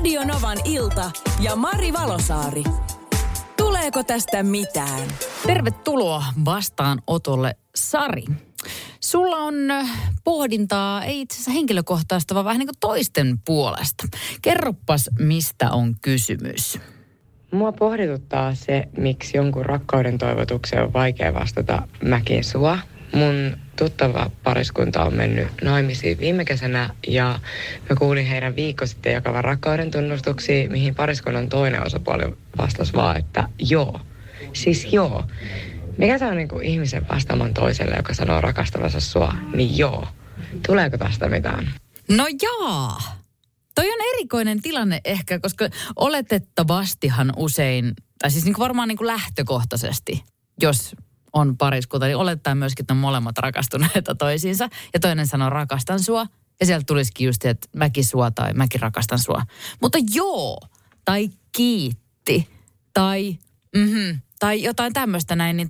Radio Novan ilta ja Mari Valosaari. Tuleeko tästä mitään? Tervetuloa vastaanotolle, Sari. Sulla on pohdintaa, ei itse asiassa henkilökohtaista, vaan vähän niin kuin toisten puolesta. Kerropas, mistä on kysymys. Mua pohdituttaa se, miksi jonkun rakkauden toivotukseen on vaikea vastata mäkin sua. Mun tuttava pariskunta on mennyt naimisiin viime kesänä ja mä kuulin heidän viikko sitten jakavan rakkauden tunnustuksia, mihin pariskunnan toinen osapuoli vastasi vaan, että joo. Siis joo. Mikä saa niinku ihmisen vastaamaan toiselle, joka sanoo rakastavansa sua, niin joo. Tuleeko tästä mitään? No jaa. Toi on erikoinen tilanne ehkä, koska oletettavastihan usein, tai siis niinku varmaan niinku lähtökohtaisesti, jos on pariskunta, niin olettaa myöskin, että on molemmat rakastuneita toisiinsa. Ja toinen sanoo, rakastan sua. Ja sieltä tulisikin just, että mäkin sua tai mäkin rakastan sua. Mutta joo, tai kiitti, tai tai jotain tämmöistä näin, niin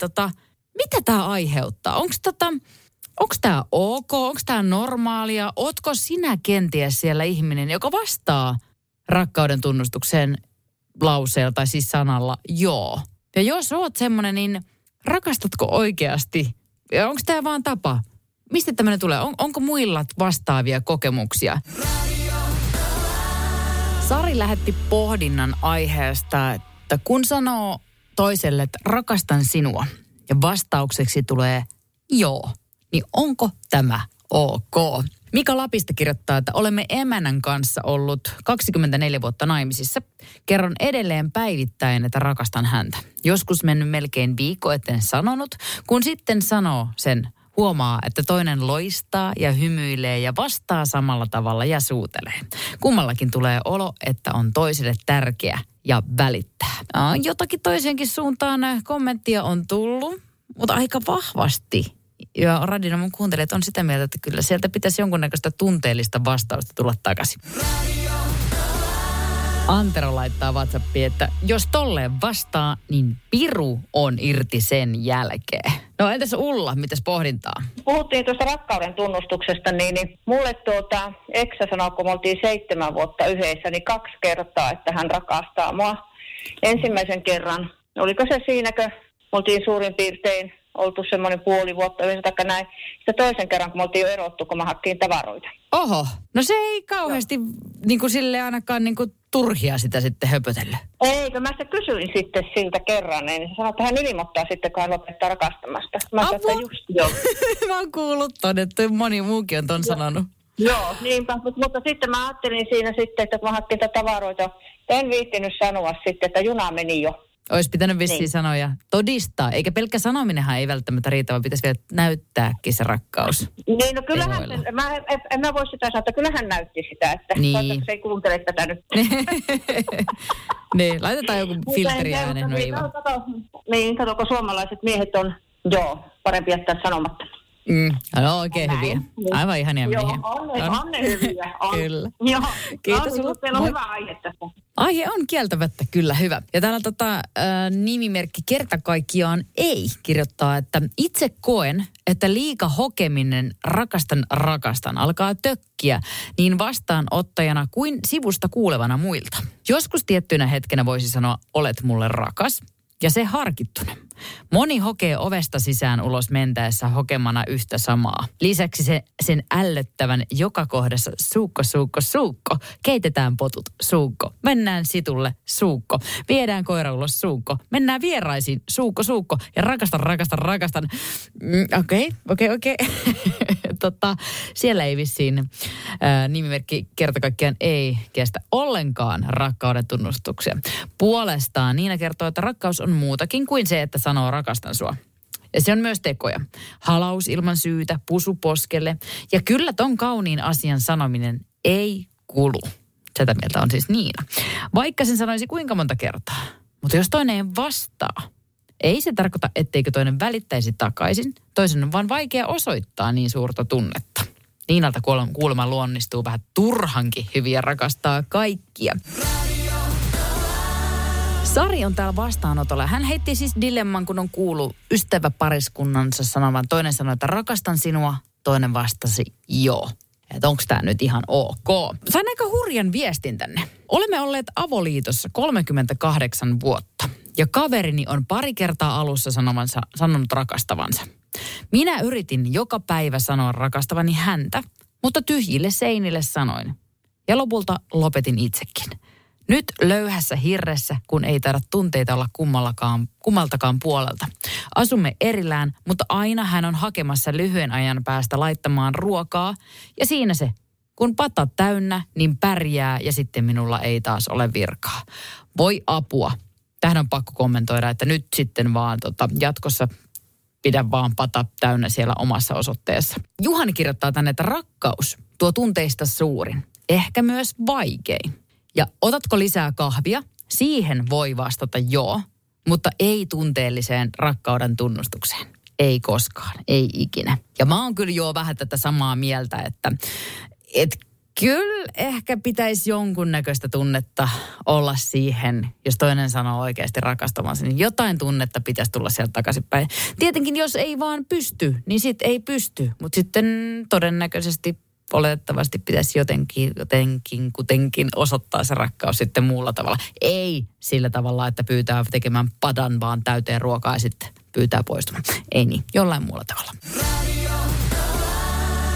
mitä tämä aiheuttaa? Onko tämä ok? Onko tämä normaalia? Ootko sinä kenties siellä ihminen, joka vastaa rakkauden tunnustukseen lauseella tai siis sanalla joo? Ja jos oot semmoinen, niin rakastatko oikeasti? Ja onko tämä vaan tapa? Mistä tämmöinen tulee? Onko muilla vastaavia kokemuksia? Sari lähetti pohdinnan aiheesta, että kun sanoo toiselle, että rakastan sinua, ja vastaukseksi tulee joo, niin onko tämä ok? Mika Lapista kirjoittaa, että olemme emänän kanssa ollut 24 vuotta naimisissa. Kerron edelleen päivittäin, että rakastan häntä. Joskus mennyt melkein viikko, etten sanonut. Kun sitten sanoo sen, huomaa, että toinen loistaa ja hymyilee ja vastaa samalla tavalla ja suutelee. Kummallakin tulee olo, että on toiselle tärkeä ja välittää. Jotakin toiseenkin suuntaan kommenttia on tullut, mutta aika vahvasti. Ja Radio Novan kuuntelijat on sitä mieltä, että kyllä sieltä pitäisi jonkunnäköistä tunteellista vastausta tulla takaisin. Antero laittaa WhatsAppiin, että jos tolleen vastaa, niin piru on irti sen jälkeen. No entäs Ulla, mitäs pohdintaa? Puhuttiin tuosta rakkauden tunnustuksesta, niin mulle eksä sanoi, kun me oltiin 7 vuotta yhdessä, niin 2 kertaa, että hän rakastaa mua. Ensimmäisen kerran, oliko se siinäkö, me oltiin suurin piirtein oltu semmoinen puoli vuotta yhdessä taikka näin. Sitä toisen kerran, kun me oltiin jo erottu, kun mä hakkiin tavaroita. Oho, no se ei kauheasti niin kuin sille ainakaan niin kuin turhia sitä sitten höpötellä. Eikö, mä sitä kysyin sitten siltä kerran, niin se sanoi, että hän ilmoittaa sitten, kun hän lopettaa rakastamasta. Mä sanoin, just joo. Mä oon kuullut ton, että moni muukin on ton sanonut. Joo, niinpä, mutta sitten mä ajattelin siinä sitten, että kun mä hakkiin tavaroita, en viihtinyt sanoa sitten, että juna meni jo. Olisi pitänyt vissiin sanoa ja todistaa. Eikä pelkkä sanominenhan ei välttämättä riitä, vaan pitäisi vielä näyttääkin se rakkaus. Niin, no kyllähän, en mä voi sitä sanoa, että kyllähän näytti sitä, että niin. Se ei kuuntele tätä nyt. Niin, laitetaan joku filteri äänen. Niin, kato, kun suomalaiset miehet on, parempi jättää sanomatta. No oikein hyviä. Aivan ihania miehiä. On ne hyviä. Kyllä. Joo, kiitos. Meillä on hyvä aihe tässä. Aihe on kieltämättä kyllä hyvä. Ja täällä nimimerkki kertakaikkiaan ei kirjoittaa, että itse koen, että liika hokeminen rakastan alkaa tökkiä niin vastaanottajana kuin sivusta kuulevana muilta. Joskus tiettynä hetkenä voisi sanoa, olet mulle rakas. Ja se harkittuna. Moni hokee ovesta sisään ulos mentäessä hokemana yhtä samaa. Lisäksi sen ällöttävän joka kohdassa suukko. Keitetään potut, suukko. Mennään situlle, suukko. Viedään koira ulos, suukko. Mennään vieraisiin, suukko. Ja rakastan. Okei. Siellä ei vissiin nimimerkki kerta kaikkiaan ei kestä ollenkaan rakkauden tunnustuksia. Puolestaan Niina kertoo, että rakkaus on muutakin kuin se, että sanoo rakastan sua. Ja se on myös tekoja. Halaus ilman syytä, pusu poskelle. Ja kyllä ton kauniin asian sanominen ei kulu. Tätä mieltä on siis Niina. Vaikka sen sanoisi kuinka monta kertaa. Mutta jos toinen ei vastaa, ei se tarkoita, etteikö toinen välittäisi takaisin. Toisen on vaan vaikea osoittaa niin suurta tunnetta. Niinalta kuulemma luonnistuu vähän turhankin hyviä rakastaa kaikkia. Sari on täällä vastaanotolla. Hän heitti siis dilemman, kun on kuullut ystäväpariskunnansa sanovan. Toinen sanoi, että rakastan sinua. Toinen vastasi joo. että onko tämä nyt ihan ok. Sain aika hurjan viestin tänne. Olemme olleet avoliitossa 38 vuotta ja kaverini on pari kertaa alussa sanonut rakastavansa. Minä yritin joka päivä sanoa rakastavani häntä, mutta tyhjille seinille sanoin. Ja lopulta lopetin itsekin. Nyt löyhässä hirressä, kun ei taida tunteita olla kummaltakaan puolelta. Asumme erillään, mutta aina hän on hakemassa lyhyen ajan päästä laittamaan ruokaa. Ja siinä se, kun pata täynnä, niin pärjää ja sitten minulla ei taas ole virkaa. Voi apua. Tähän on pakko kommentoida, että nyt sitten vaan jatkossa pidä vaan pata täynnä siellä omassa osoitteessa. Juhani kirjoittaa tänne, että rakkaus tuo tunteista suurin, ehkä myös vaikein. Ja otatko lisää kahvia? Siihen voi vastata joo, mutta ei tunteelliseen rakkauden tunnustukseen. Ei koskaan, ei ikinä. Ja mä oon kyllä vähän tätä samaa mieltä, että kyllä ehkä pitäisi jonkunnäköistä tunnetta olla siihen, jos toinen sanoo oikeasti rakastavansa, niin jotain tunnetta pitäisi tulla sieltä takaisinpäin. Tietenkin jos ei vaan pysty, niin sit ei pysty, mutta sitten todennäköisesti oletettavasti pitäisi kuitenkin osoittaa se rakkaus sitten muulla tavalla. Ei sillä tavalla, että pyytää tekemään padan vaan täyteen ruokaa ja sitten pyytää poistumaan. Ei niin, jollain muulla tavalla.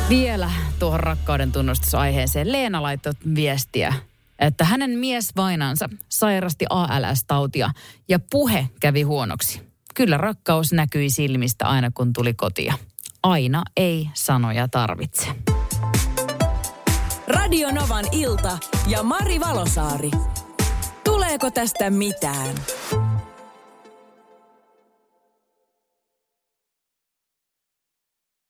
Vielä tuohon rakkauden tunnustusaiheeseen Leena laittoi viestiä, että hänen miesvainansa sairasti ALS-tautia ja puhe kävi huonoksi. Kyllä rakkaus näkyi silmistä aina kun tuli kotia. Aina ei sanoja tarvitse. Radio Novan ilta ja Mari Valosaari. Tuleeko tästä mitään?